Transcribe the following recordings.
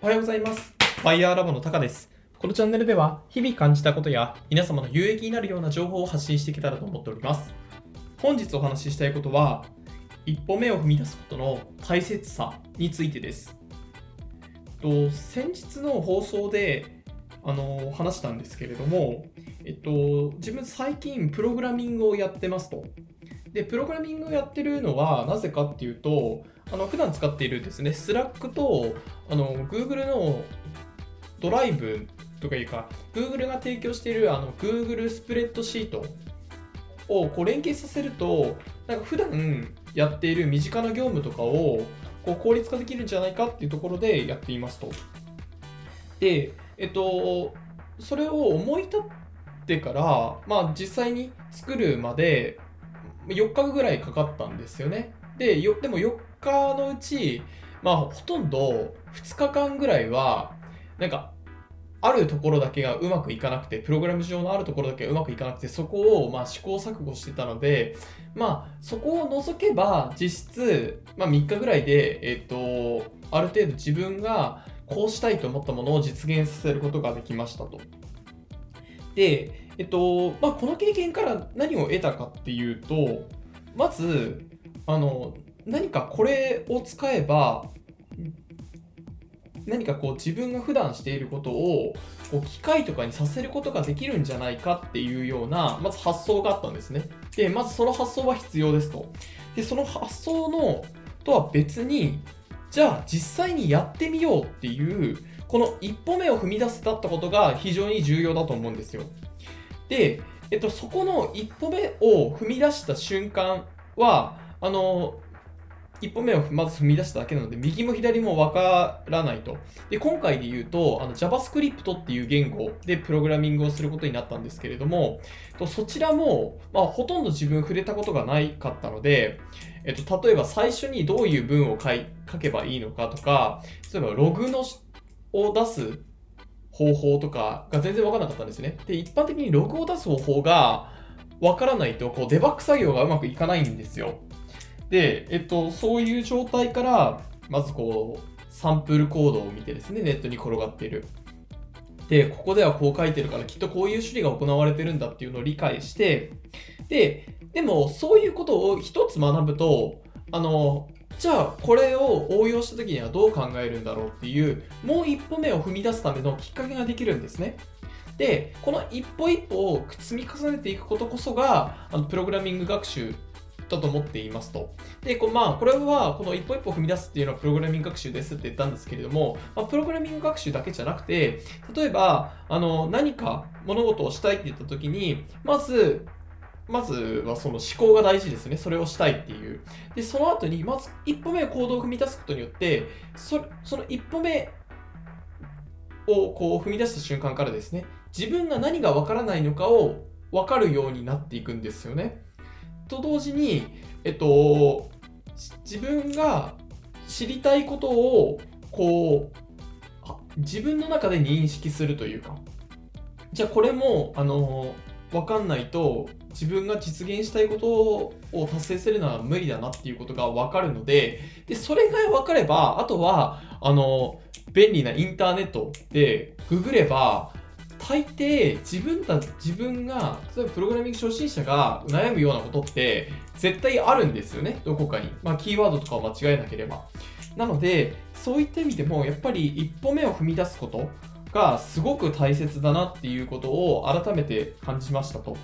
おはようございます。ファイヤーラボのタカです。このチャンネルでは日々感じたことや皆様の有益になるような情報を発信していけたらと思っております。本日お話ししたいことは、一歩目を踏み出すことの大切さについてです。先日の放送で話したんですけれども、自分最近プログラミングをやってますと。で、プログラミングをやってるのはなぜかっていうと、普段使っているですね、Slack とGoogle のドライブとかいうか、Google が提供しているGoogle スプレッドシートをこう連携させると、なんか普段やっている身近な業務とかをこう効率化できるんじゃないかっていうところでやっていますと。で、それを思い立ってから、実際に作るまで4日ぐらいかかったんですよね。でも4日のうち、ほとんど2日間ぐらいは、なんかあるところだけがうまくいかなくて、プログラム上のあるところだけがうまくいかなくて、そこを試行錯誤してたので、そこを除けば実質、3日ぐらいで、ある程度自分がこうしたいと思ったものを実現させることができましたと。で、この経験から何を得たかっていうと、まず何かこれを使えば何かこう自分が普段していることをこう機械とかにさせることができるんじゃないかっていうような、まず発想があったんですね。で、まずその発想は必要ですと。で、その発想のとは別に、じゃあ実際にやってみようっていう、この一歩目を踏み出せたってことが非常に重要だと思うんですよ。で、そこの一歩目を踏み出した瞬間は、一歩目をまず踏み出しただけなので、右も左もわからないと。で、今回で言うと、JavaScript っていう言語でプログラミングをすることになったんですけれども、そちらも、ほとんど自分触れたことがないかったので、例えば最初にどういう文を書けばいいのかとか、例えばログを出す方法とかが全然分からなかったんですね。で、一般的にログを出す方法が分からないと、こうデバッグ作業がうまくいかないんですよ。で、そういう状態から、まずこうサンプルコードを見てですね、ネットに転がっている。で、ここではこう書いてるから、きっとこういう処理が行われてるんだっていうのを理解して、でもそういうことを一つ学ぶと、じゃあこれを応用した時にはどう考えるんだろうっていう、もう一歩目を踏み出すためのきっかけができるんですね。で、この一歩一歩を積み重ねていくことこそがプログラミング学習だと思っていますと。で、これはこの一歩一歩踏み出すっていうのはプログラミング学習ですって言ったんですけれども、プログラミング学習だけじゃなくて、例えば何か物事をしたいって言った時に、まずはその思考が大事ですね。それをしたいっていう。で、その後にまず一歩目を行動を踏み出すことによって、その一歩目をこう踏み出した瞬間からですね、自分が何が分からないのかを分かるようになっていくんですよね。と同時に、自分が知りたいことをこう自分の中で認識するというか、じゃあこれも分かんないと自分が実現したいことを達成するのは無理だなっていうことが分かるので、それが分かれば、あとは便利なインターネットでググれば、大抵自分が例えばプログラミング初心者が悩むようなことって絶対あるんですよね、どこかに。キーワードとかを間違えなければ。なので、そういった意味でもやっぱり一歩目を踏み出すことがすごく大切だなっていうことを改めて感じましたと。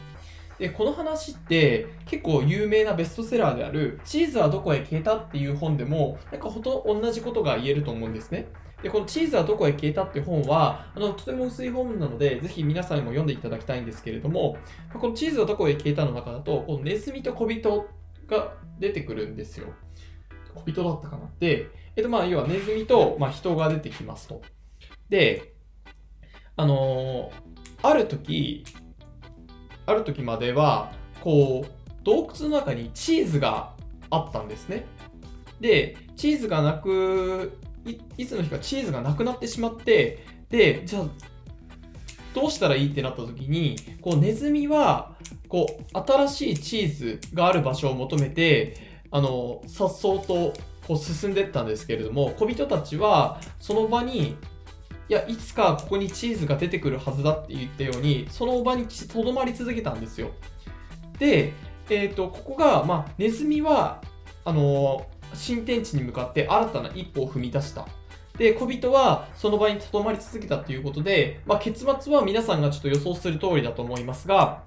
で、この話って結構有名なベストセラーである「チーズはどこへ消えた?」っていう本でも、なんか同じことが言えると思うんですね。で、この「チーズはどこへ消えた?」って本はとても薄い本なので、ぜひ皆さんにも読んでいただきたいんですけれども、この「チーズはどこへ消えた?」の中だと、このネズミと小人が出てくるんですよ。小人だったかな。で、要はネズミと、人が出てきますと。で、ある時まではこう洞窟の中にチーズがあったんですね。で、いつの日かチーズがなくなってしまって、で、じゃあどうしたらいいってなった時に、ネズミは新しいチーズがある場所を求めて颯爽とこう進んでったんですけれども、小人たちはその場に、いや、いつかここにチーズが出てくるはずだって言ったように、その場にとどまり続けたんですよ。で、ここが、ネズミは新天地に向かって新たな一歩を踏み出した。で、小人はその場にとどまり続けたということで、結末は皆さんがちょっと予想する通りだと思いますが、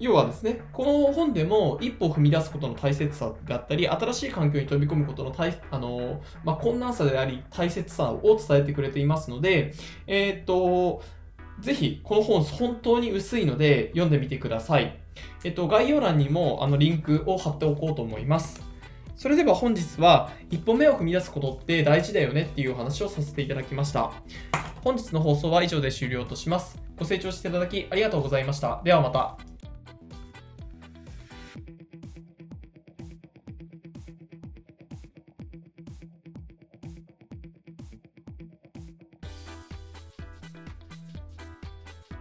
要はですね、この本でも一歩を踏み出すことの大切さだったり、新しい環境に飛び込むことの困難さであり大切さを伝えてくれていますので、ぜひこの本本当に薄いので読んでみてください。概要欄にもリンクを貼っておこうと思います。それでは本日は一歩目を踏み出すことって大事だよねっていうお話をさせていただきました。本日の放送は以上で終了とします。ご清聴していただきありがとうございました。ではまた。